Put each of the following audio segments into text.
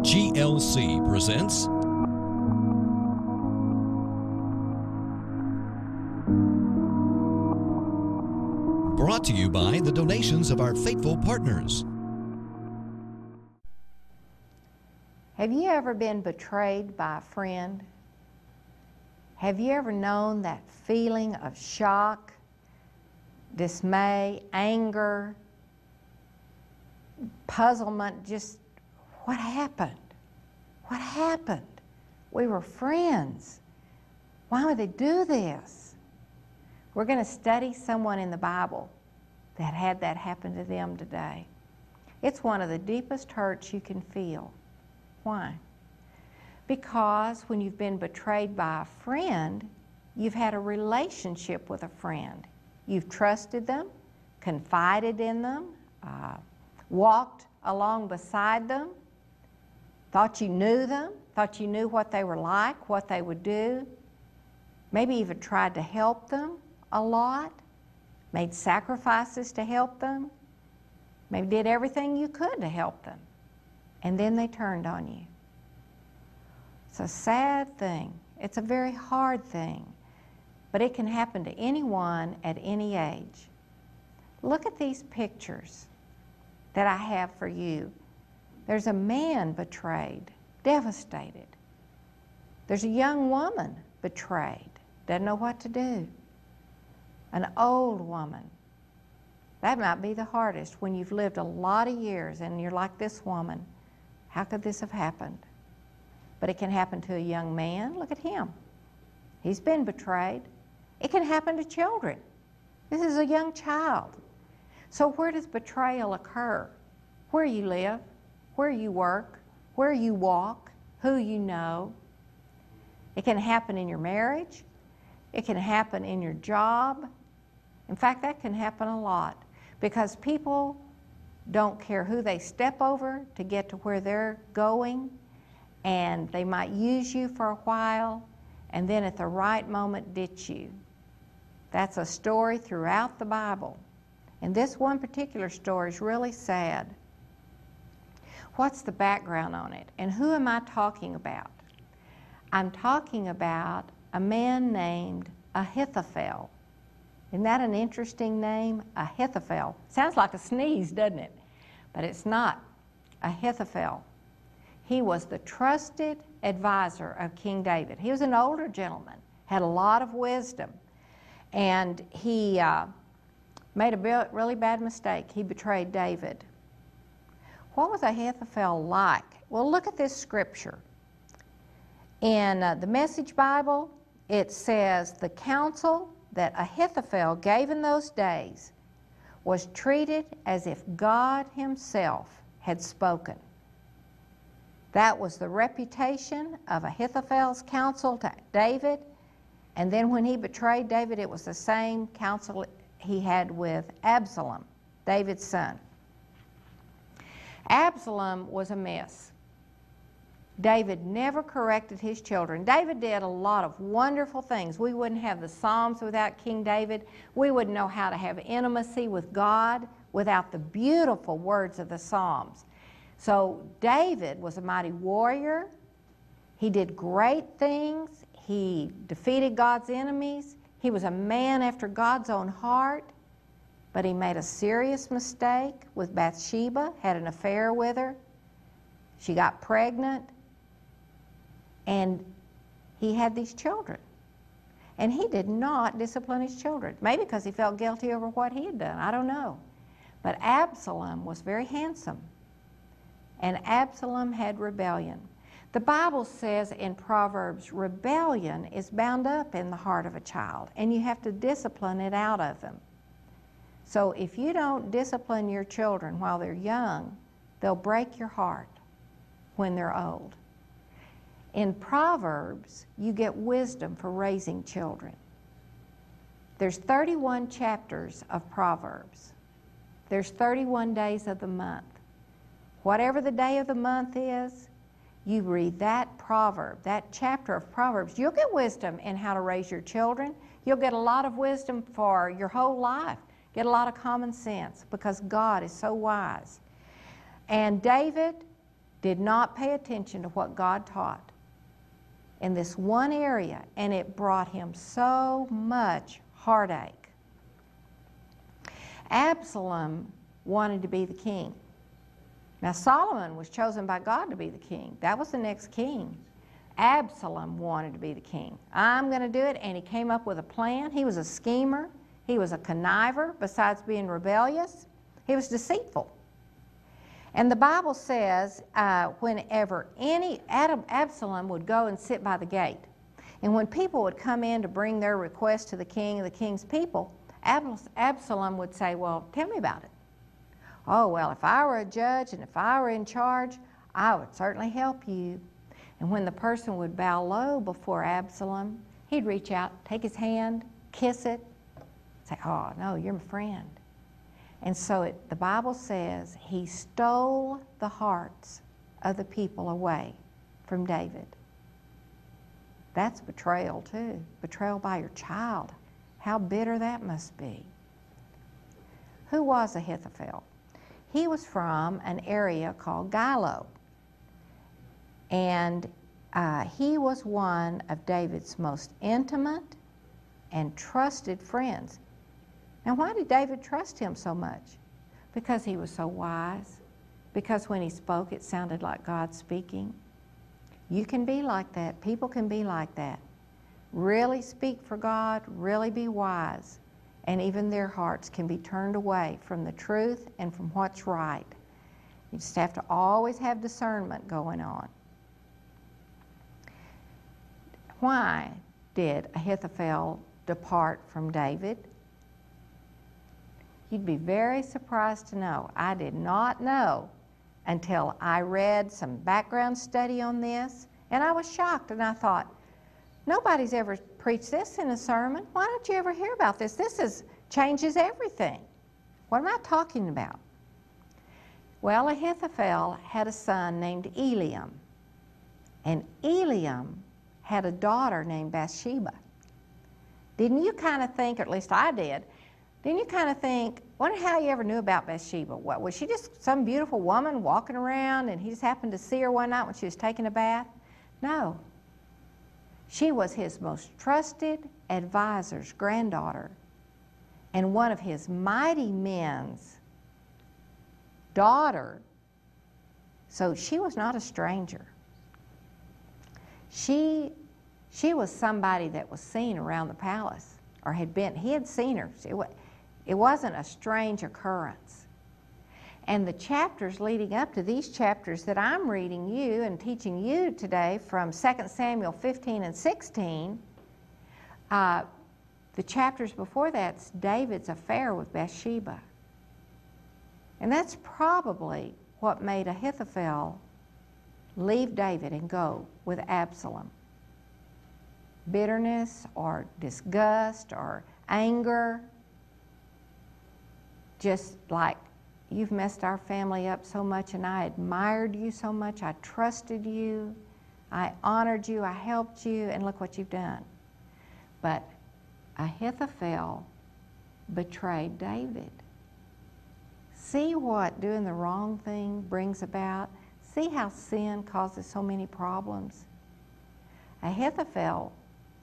GLC presents brought to you by the donations of our faithful partners. Have you ever been betrayed by a friend? Have you ever known that feeling of shock, dismay, anger, puzzlement, just what happened? What happened? We were friends. Why would they do this? We're going to study someone in the Bible that had that happen to them today. It's one of the deepest hurts you can feel. Why? Because when you've been betrayed by a friend, you've had a relationship with a friend. You've trusted them, confided in them, walked along beside them, thought you knew them, thought you knew what they were like, what they would do, maybe even tried to help them a lot, made sacrifices to help them, maybe did everything you could to help them, and then they turned on you. It's a sad thing. It's a very hard thing, but it can happen to anyone at any age. Look at these pictures that I have for you. There's a man betrayed, devastated. There's a young woman betrayed, doesn't know what to do. An old woman. That might be the hardest when you've lived a lot of years and you're like this woman. How could this have happened? But it can happen to a young man. Look at him. He's been betrayed. It can happen to children. This is a young child. So where does betrayal occur? Where you live, where you work, where you walk, who you know. It can happen in your marriage. It can happen in your job. In fact, that can happen a lot because people don't care who they step over to get to where they're going, and they might use you for a while and then at the right moment ditch you. That's a story throughout the Bible. And this one particular story is really sad. What's the background on it? And who am I talking about? I'm talking about a man named Ahithophel. Isn't that an interesting name? Ahithophel. Sounds like a sneeze, doesn't it? But it's not. Ahithophel. He was the trusted advisor of King David. He was an older gentleman, had a lot of wisdom, and he made a really bad mistake. He betrayed David. What was Ahithophel like? Well, look at this scripture. In the Message Bible, it says, the counsel that Ahithophel gave in those days was treated as if God himself had spoken. That was the reputation of Ahithophel's counsel to David, and then when he betrayed David, it was the same counsel he had with Absalom, David's son. Absalom was a mess. David never corrected his children. David did a lot of wonderful things. We wouldn't have the Psalms without King David. We wouldn't know how to have intimacy with God without the beautiful words of the Psalms. So David was a mighty warrior. He did great things. He defeated God's enemies. He was a man after God's own heart, but he made a serious mistake with Bathsheba, had an affair with her. She got pregnant, and he had these children. And he did not discipline his children, maybe because he felt guilty over what he had done. I don't know. But Absalom was very handsome, and Absalom had rebellion. The Bible says in Proverbs, rebellion is bound up in the heart of a child, and you have to discipline it out of them. So if you don't discipline your children while they're young, they'll break your heart when they're old. In Proverbs, you get wisdom for raising children. There's 31 chapters of Proverbs. There's 31 days of the month. Whatever the day of the month is, you read that proverb, that chapter of Proverbs. You'll get wisdom in how to raise your children. You'll get a lot of wisdom for your whole life. Get a lot of common sense because God is so wise. And David did not pay attention to what God taught in this one area, and it brought him so much heartache. Absalom wanted to be the king. Now, Solomon was chosen by God to be the king. That was the next king. Absalom wanted to be the king. I'm going to do it, and he came up with a plan. He was a schemer. He was a conniver. Besides being rebellious, he was deceitful. And the Bible says whenever any Absalom would go and sit by the gate, and when people would come in to bring their requests to the king and the king's people, Absalom would say, well, tell me about it. Oh, well, if I were a judge and if I were in charge, I would certainly help you. And when the person would bow low before Absalom, he'd reach out, take his hand, kiss it, say, oh, no, you're my friend. And so the Bible says he stole the hearts of the people away from David. That's betrayal, too. Betrayal by your child. How bitter that must be. Who was Ahithophel? He was from an area called Gilo, and he was one of David's most intimate and trusted friends. Now, why did David trust him so much? Because he was so wise, because when he spoke, it sounded like God speaking. You can be like that. People can be like that. Really speak for God, really be wise, and even their hearts can be turned away from the truth and from what's right. You just have to always have discernment going on. Why did Ahithophel depart from David? You'd be very surprised to know. I did not know until I read some background study on this, and I was shocked, and I thought, nobody's ever preached this in a sermon. Why don't you ever hear about this? This changes everything. What am I talking about? Well, Ahithophel had a son named Eliam, and Eliam had a daughter named Bathsheba. Didn't you kind of think, or at least I did, didn't you kind of think, wonder how you ever knew about Bathsheba? What, was she just some beautiful woman walking around and he just happened to see her one night when she was taking a bath? No. She was his most trusted advisor's granddaughter and one of his mighty men's daughter. So she was not a stranger. She was somebody that was seen around the palace, or had been. He had seen her. It wasn't a strange occurrence. And the chapters leading up to these chapters that I'm reading you and teaching you today from 2 Samuel 15 and 16, the chapters before that's David's affair with Bathsheba. And that's probably what made Ahithophel leave David and go with Absalom. Bitterness or disgust or anger, just like, you've messed our family up so much, and I admired you so much. I trusted you. I honored you. I helped you, and look what you've done. But Ahithophel betrayed David. See what doing the wrong thing brings about? See how sin causes so many problems? Ahithophel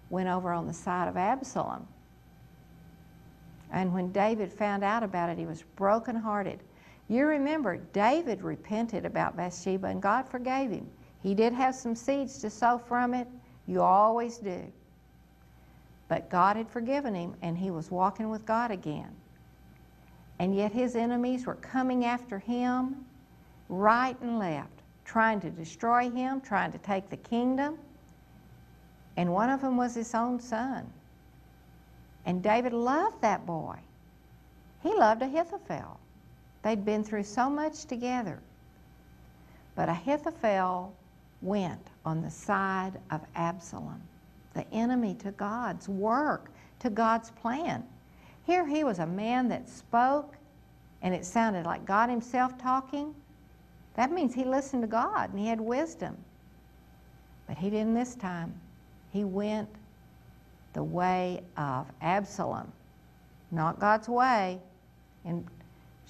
went over on the side of Absalom, and when David found out about it, he was brokenhearted. You remember, David repented about Bathsheba, and God forgave him. He did have some seeds to sow from it. You always do. But God had forgiven him, and he was walking with God again. And yet his enemies were coming after him right and left, trying to destroy him, trying to take the kingdom. And one of them was his own son. And David loved that boy. He loved Ahithophel. They'd been through so much together. But Ahithophel went on the side of Absalom, the enemy to God's work, to God's plan. Here he was a man that spoke, and it sounded like God himself talking. That means he listened to God, and he had wisdom. But he didn't this time. He went the way of Absalom, not God's way, and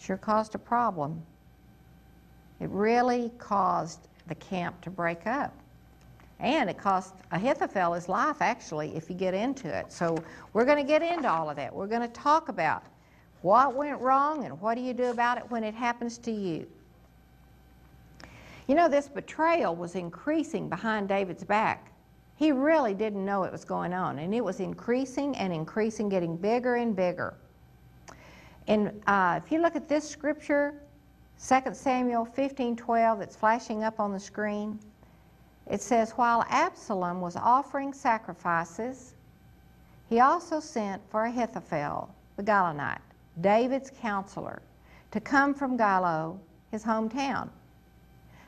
sure caused a problem. It really caused the camp to break up. And it cost Ahithophel his life, actually, if you get into it. So we're going to get into all of that. We're going to talk about what went wrong and what do you do about it when it happens to you. You know, this betrayal was increasing behind David's back. He really didn't know it was going on, and it was increasing and increasing, getting bigger and bigger. And if you look at this scripture, 2 Samuel 15:12, that's flashing up on the screen, it says, while Absalom was offering sacrifices, he also sent for Ahithophel, the Gilonite, David's counselor, to come from Gilo, his hometown.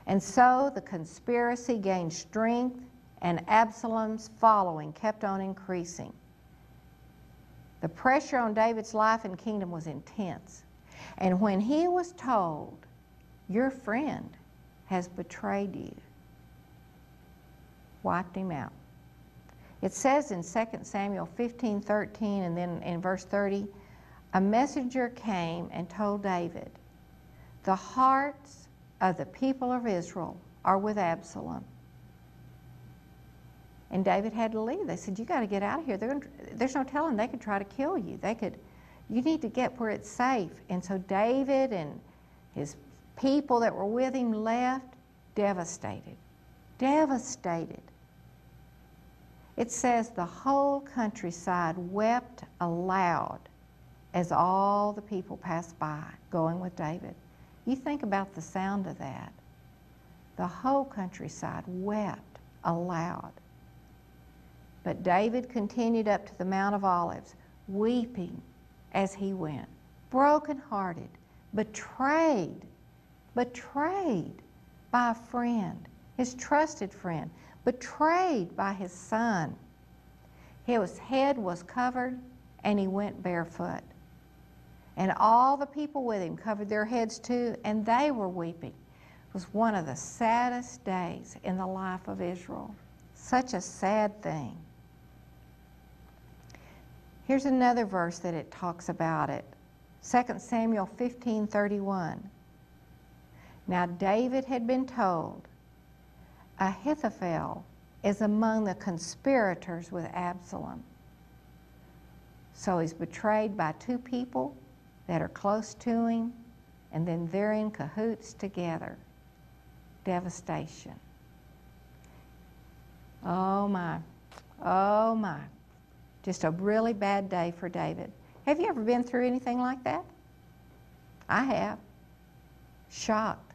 And so the conspiracy gained strength, and Absalom's following kept on increasing. The pressure on David's life and kingdom was intense. And when he was told, your friend has betrayed you, wiped him out. It says in 2 Samuel 15:13, and then in verse 30, a messenger came and told David, the hearts of the people of Israel are with Absalom. And David had to leave. They said, you got to get out of here. There's no telling. They could try to kill you. You need to get where it's safe. And so David and his people that were with him left devastated. Devastated. It says the whole countryside wept aloud as all the people passed by going with David. You think about the sound of that. The whole countryside wept aloud. But David continued up to the Mount of Olives, weeping as he went, brokenhearted, betrayed by a friend, his trusted friend, betrayed by his son. His head was covered, and he went barefoot. And all the people with him covered their heads too, and they were weeping. It was one of the saddest days in the life of Israel. Such a sad thing. Here's another verse that it talks about it. 2 Samuel 15:31. Now David had been told, Ahithophel is among the conspirators with Absalom. So he's betrayed by two people that are close to him, and then they're in cahoots together. Devastation. Oh my, oh my. Just a really bad day for David. Have you ever been through anything like that? I have. Shocked.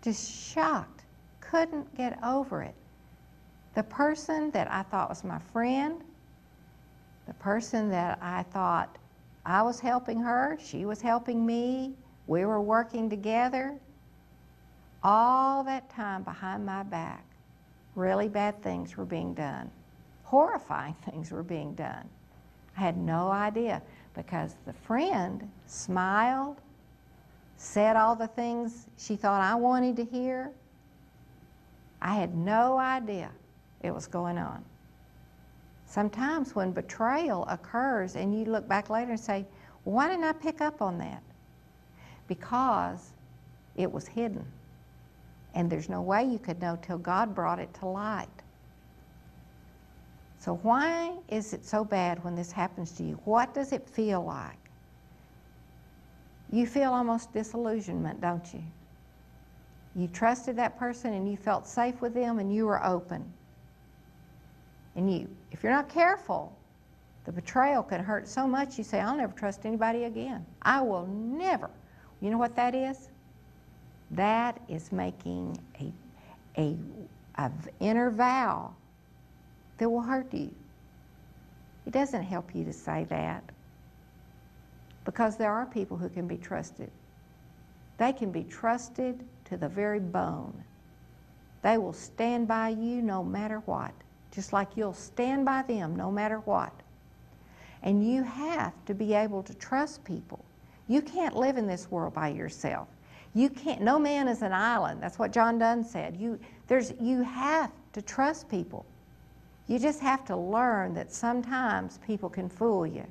Just shocked. Couldn't get over it. The person that I thought was my friend, the person that I thought I was helping her, she was helping me, we were working together, all that time behind my back, really bad things were being done. Horrifying things were being done. I had no idea, because the friend smiled, said all the things she thought I wanted to hear. I had no idea it was going on. Sometimes when betrayal occurs and you look back later and say, why didn't I pick up on that? Because it was hidden, and there's no way you could know till God brought it to light. So why is it so bad when this happens to you? What does it feel like? You feel almost disillusionment, don't you? You trusted that person and you felt safe with them and you were open. And if you're not careful, the betrayal can hurt so much you say, I'll never trust anybody again. I will never. You know what that is? That is making an inner vow that will hurt you. It doesn't help you to say that, because there are people who can be trusted. They can be trusted to the very bone. They will stand by you no matter what, just like you'll stand by them no matter what. And you have to be able to trust people. You can't live in this world by yourself. You can't. No man is an island. That's what John Donne said. You have to trust people. You just have to learn that sometimes people can fool you.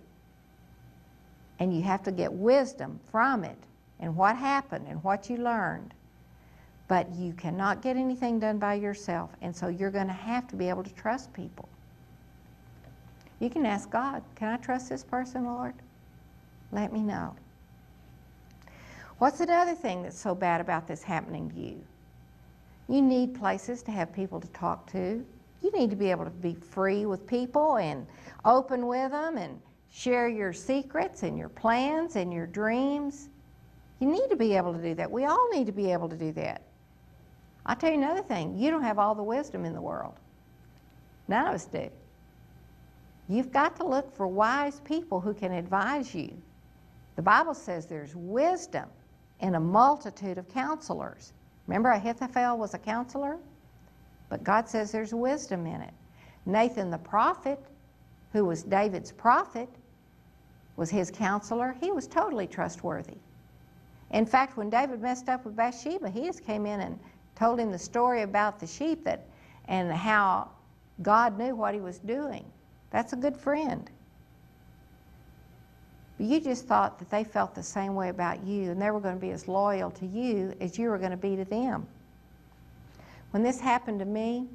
And you have to get wisdom from it and what happened and what you learned. But you cannot get anything done by yourself, and so you're going to have to be able to trust people. You can ask God, can I trust this person, Lord? Let me know. What's another thing that's so bad about this happening to you? You need places to have people to talk to. You need to be able to be free with people and open with them and share your secrets and your plans and your dreams. You need to be able to do that. We all need to be able to do that. I'll tell you another thing. You don't have all the wisdom in the world. None of us do. You've got to look for wise people who can advise you. The Bible says there's wisdom in a multitude of counselors. Remember, Ahithophel was a counselor? But God says there's wisdom in it. Nathan the prophet, who was David's prophet, was his counselor. He was totally trustworthy. In fact, when David messed up with Bathsheba, he just came in and told him the story about the sheep and how God knew what he was doing. That's a good friend. But you just thought that they felt the same way about you, and they were going to be as loyal to you as you were going to be to them. When this happened to me,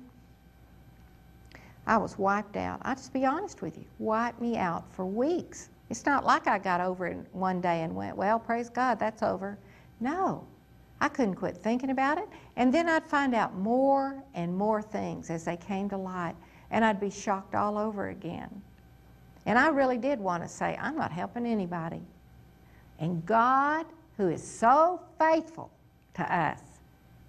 I was wiped out. I'll just be honest with you. Wiped me out for weeks. It's not like I got over it one day and went, well, praise God, that's over. No, I couldn't quit thinking about it. And then I'd find out more and more things as they came to light, and I'd be shocked all over again. And I really did want to say, I'm not helping anybody. And God, who is so faithful to us,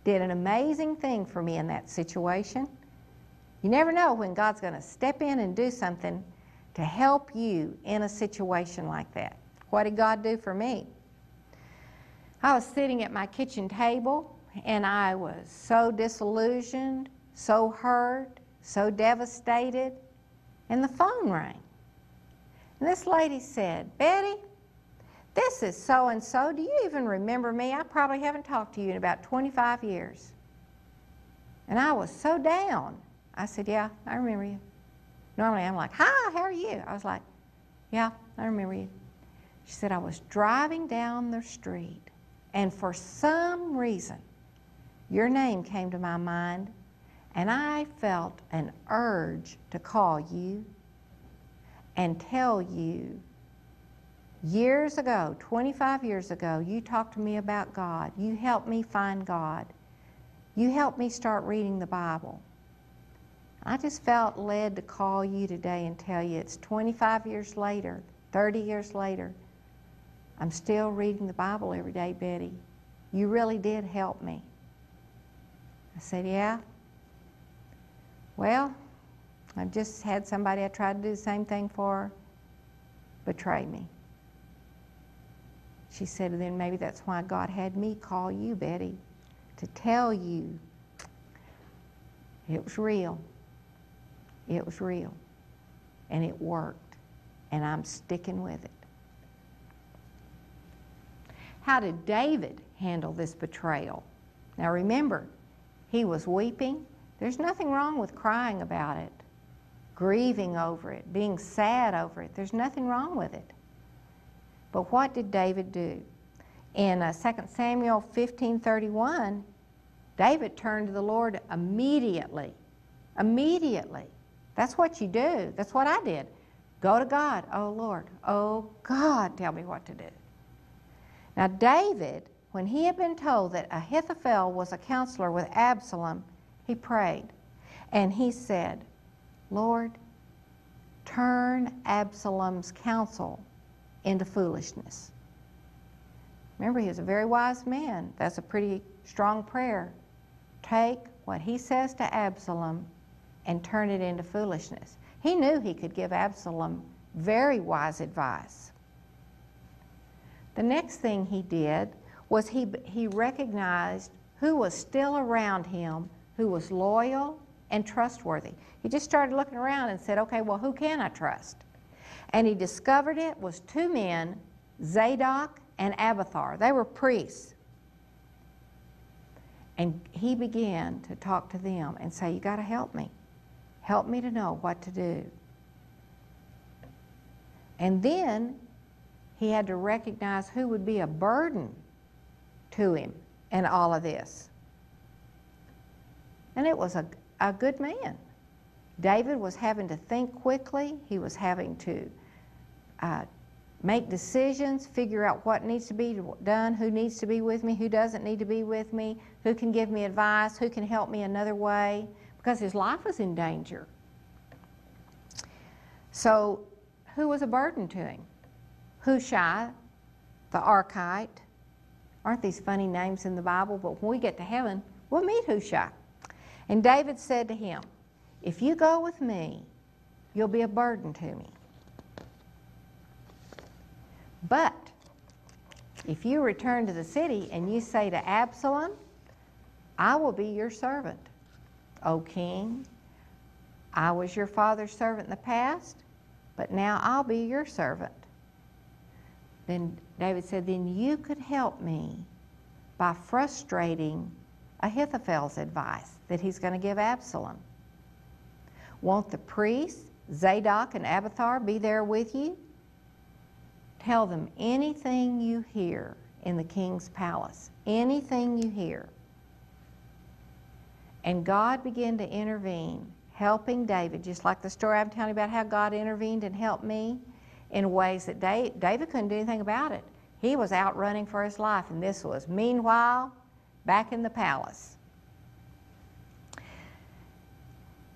did an amazing thing for me in that situation. You never know when God's going to step in and do something to help you in a situation like that. What did God do for me? I was sitting at my kitchen table, and I was so disillusioned, so hurt, so devastated, and the phone rang. And this lady said, Betty, this is so-and-so. Do you even remember me? I probably haven't talked to you in about 25 years. And I was so down. I said, yeah, I remember you. Normally, I'm like, hi, how are you? I was like, yeah, I remember you. She said, I was driving down the street, and for some reason, your name came to my mind, and I felt an urge to call you and tell you, years ago, 25 years ago, you talked to me about God. You helped me find God. You helped me start reading the Bible. I just felt led to call you today and tell you it's 25 years later, 30 years later. I'm still reading the Bible every day, Betty. You really did help me. I said, yeah. Well, I've just had somebody I tried to do the same thing for betray me. She said, then maybe that's why God had me call you, Betty, to tell you it was real. It was real, and it worked, and I'm sticking with it. How did David handle this betrayal? Now remember, he was weeping. There's nothing wrong with crying about it, grieving over it, being sad over it. There's nothing wrong with it. But what did David do? In 2 Samuel 15:31, David turned to the Lord immediately. Immediately. That's what you do. That's what I did. Go to God. Oh, Lord. Oh, God, tell me what to do. Now, David, when he had been told that Ahithophel was a counselor with Absalom, he prayed. And he said, Lord, turn Absalom's counsel into foolishness. Remember, he was a very wise man. That's a pretty strong prayer. Take what he says to Absalom and turn it into foolishness. He knew he could give Absalom very wise advice. The next thing he did was he recognized who was still around him, who was loyal and trustworthy. He just started looking around and said, okay, well, who can I trust? And he discovered it was two men, Zadok and Abathar. They were priests. And he began to talk to them and say, you got to help me. Help me to know what to do. And then he had to recognize who would be a burden to him in all of this. And it was a good man. David was having to think quickly. He was having to make decisions, figure out what needs to be done, who needs to be with me, who doesn't need to be with me, who can give me advice, who can help me another way, because his life was in danger. So who was a burden to him? Hushai, the Archite. Aren't these funny names in the Bible? But when we get to heaven, we'll meet Hushai. And David said to him, "If you go with me, you'll be a burden to me. But if you return to the city and you say to Absalom, 'I will be your servant, O king. I was your father's servant in the past, but now I'll be your servant.'" Then David said, "Then you could help me by frustrating Ahithophel's advice that he's going to give Absalom. Won't the priests, Zadok and Abathar, be there with you? Tell them anything you hear in the king's palace, anything you hear." And God began to intervene, helping David, just like the story I'm telling you about how God intervened and helped me in ways that David couldn't do anything about it. He was out running for his life, and this was meanwhile back in the palace.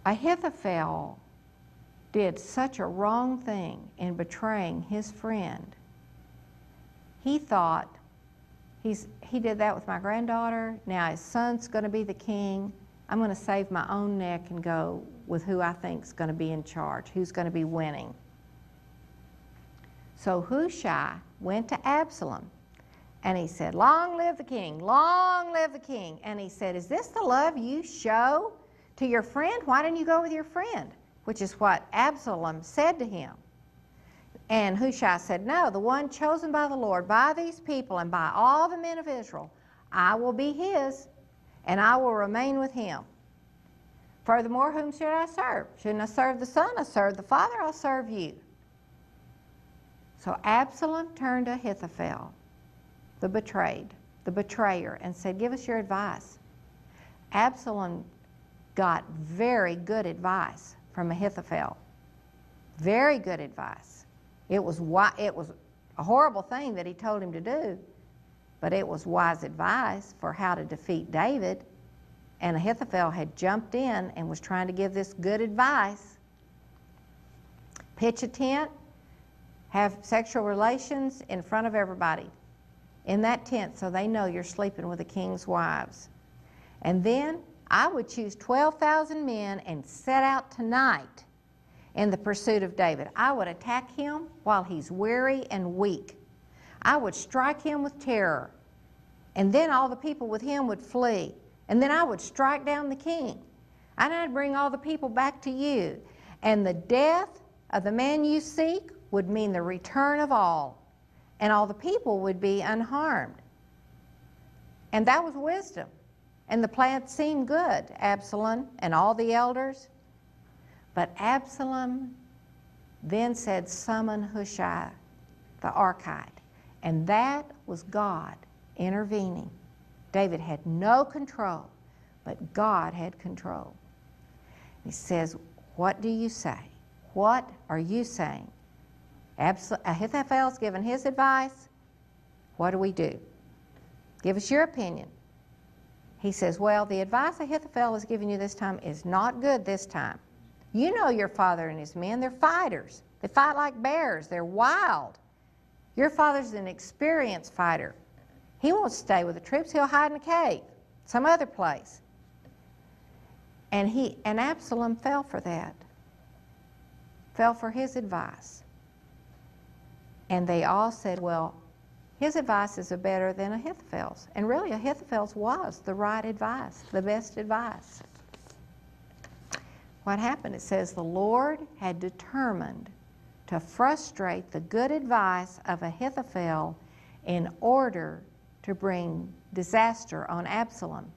Ahithophel did such a wrong thing in betraying his friend. He thought, he did that with my granddaughter, now his son's going to be the king, I'm going to save my own neck and go with who I think's going to be in charge, who's going to be winning. So Hushai went to Absalom, and he said, "Long live the king, long live the king." And he said, "Is this the love you show to your friend? Why didn't you go with your friend?" Which is what Absalom said to him. And Hushai said, "No, the one chosen by the Lord, by these people and by all the men of Israel, I will be his, and I will remain with him. Furthermore, whom should I serve? Shouldn't I serve the son? I serve the father. I'll serve you." So Absalom turned to Ahithophel, the betrayer, and said, "Give us your advice." Absalom got very good advice from Ahithophel. Very good advice. It was a horrible thing that he told him to do, but it was wise advice for how to defeat David, and Ahithophel had jumped in and was trying to give this good advice. Pitch a tent, have sexual relations in front of everybody in that tent so they know you're sleeping with the king's wives. And then I would choose 12,000 men and set out tonight in the pursuit of David. I would attack him while he's weary and weak. I would strike him with terror, and then all the people with him would flee. And then I would strike down the king, and I'd bring all the people back to you. And the death of the man you seek would mean the return of all, and all the people would be unharmed." And that was wisdom. And the plan seemed good, Absalom and all the elders. But Absalom then said, "Summon Hushai, the Archite." And that was God intervening. David had no control, but God had control. He says, "What do you say? What are you saying?" Ahithophel's given his advice. What do we do? Give us your opinion. He says, "Well, the advice Ahithophel is giving you this time is not good this time. You know your father and his men. They're fighters. They fight like bears. They're wild. Your father's an experienced fighter. He won't stay with the troops. He'll hide in a cave, some other place." And Absalom fell for that, fell for his advice. And they all said, "Well, his advice is better than Ahithophel's." And really, Ahithophel's was the right advice, the best advice. What happened? It says the Lord had determined to frustrate the good advice of Ahithophel in order to bring disaster on Absalom.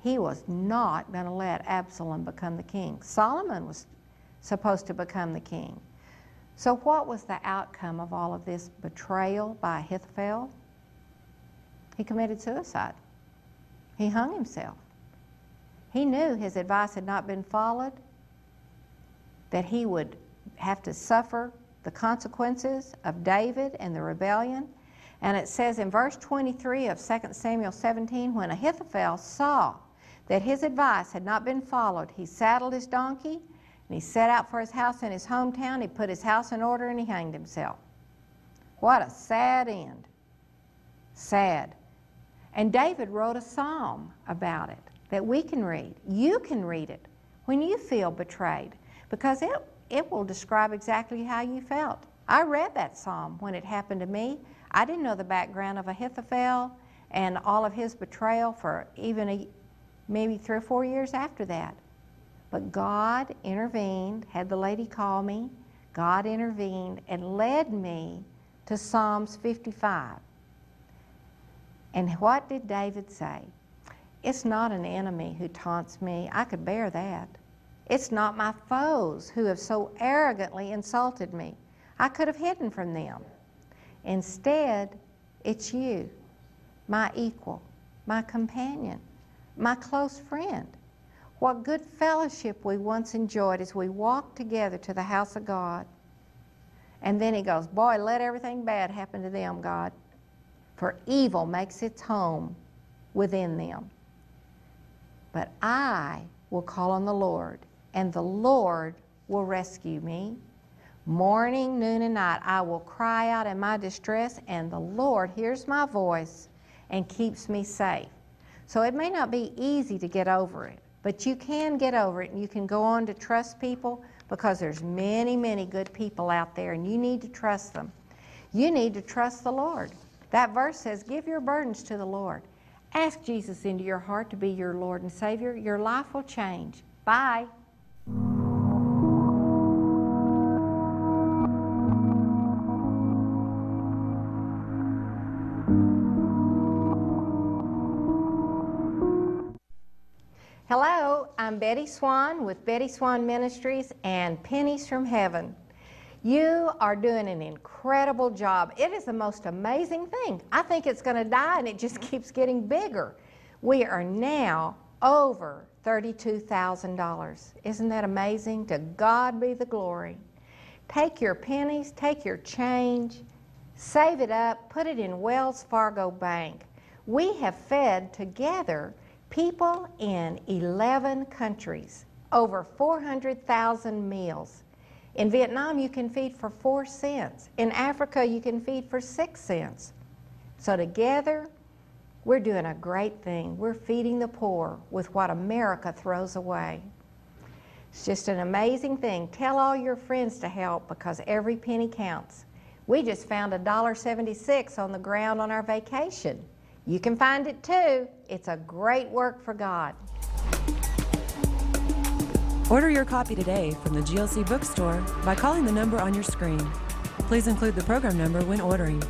He was not going to let Absalom become the king. Solomon was supposed to become the king. So what was the outcome of all of this betrayal by Ahithophel? He committed suicide. He hung himself. He knew his advice had not been followed, that he would have to suffer the consequences of David and the rebellion. And it says in verse 23 of 2 Samuel 17, when Ahithophel saw that his advice had not been followed, he saddled his donkey and he set out for his house in his hometown. He put his house in order and he hanged himself. What a sad end. Sad. And David wrote a psalm about it that we can read. You can read it when you feel betrayed, because it will describe exactly how you felt. I read that psalm when it happened to me. I didn't know the background of Ahithophel and all of his betrayal for even maybe 3 or 4 years after that. But God intervened, had the lady call me. God intervened and led me to Psalms 55. And what did David say? It's not an enemy who taunts me. I could bear that. It's not my foes who have so arrogantly insulted me. I could have hidden from them. Instead, it's you, my equal, my companion, my close friend. What good fellowship we once enjoyed as we walked together to the house of God. And then he goes, boy, let everything bad happen to them, God, for evil makes its home within them. But I will call on the Lord, and the Lord will rescue me. Morning, noon, and night, I will cry out in my distress, and the Lord hears my voice and keeps me safe. So it may not be easy to get over it, but you can get over it, and you can go on to trust people, because there's many, many good people out there, and you need to trust them. You need to trust the Lord. That verse says, give your burdens to the Lord. Ask Jesus into your heart to be your Lord and Savior. Your life will change. Bye. Hello, I'm Betty Swan with Betty Swan Ministries and Pennies from Heaven. You are doing an incredible job. It is the most amazing thing. I think it's going to die, and it just keeps getting bigger. We are now over $32,000. Isn't that amazing? To God be the glory. Take your pennies, take your change, save it up, put it in Wells Fargo Bank. We have fed together people in 11 countries, over 400,000 meals. In Vietnam, you can feed for 4 cents. In Africa, you can feed for 6 cents. So together, we're doing a great thing. We're feeding the poor with what America throws away. It's just an amazing thing. Tell all your friends to help, because every penny counts. We just found $1.76 on the ground on our vacation. You can find it too. It's a great work for God. Order your copy today from the GLC bookstore by calling the number on your screen. Please include the program number when ordering.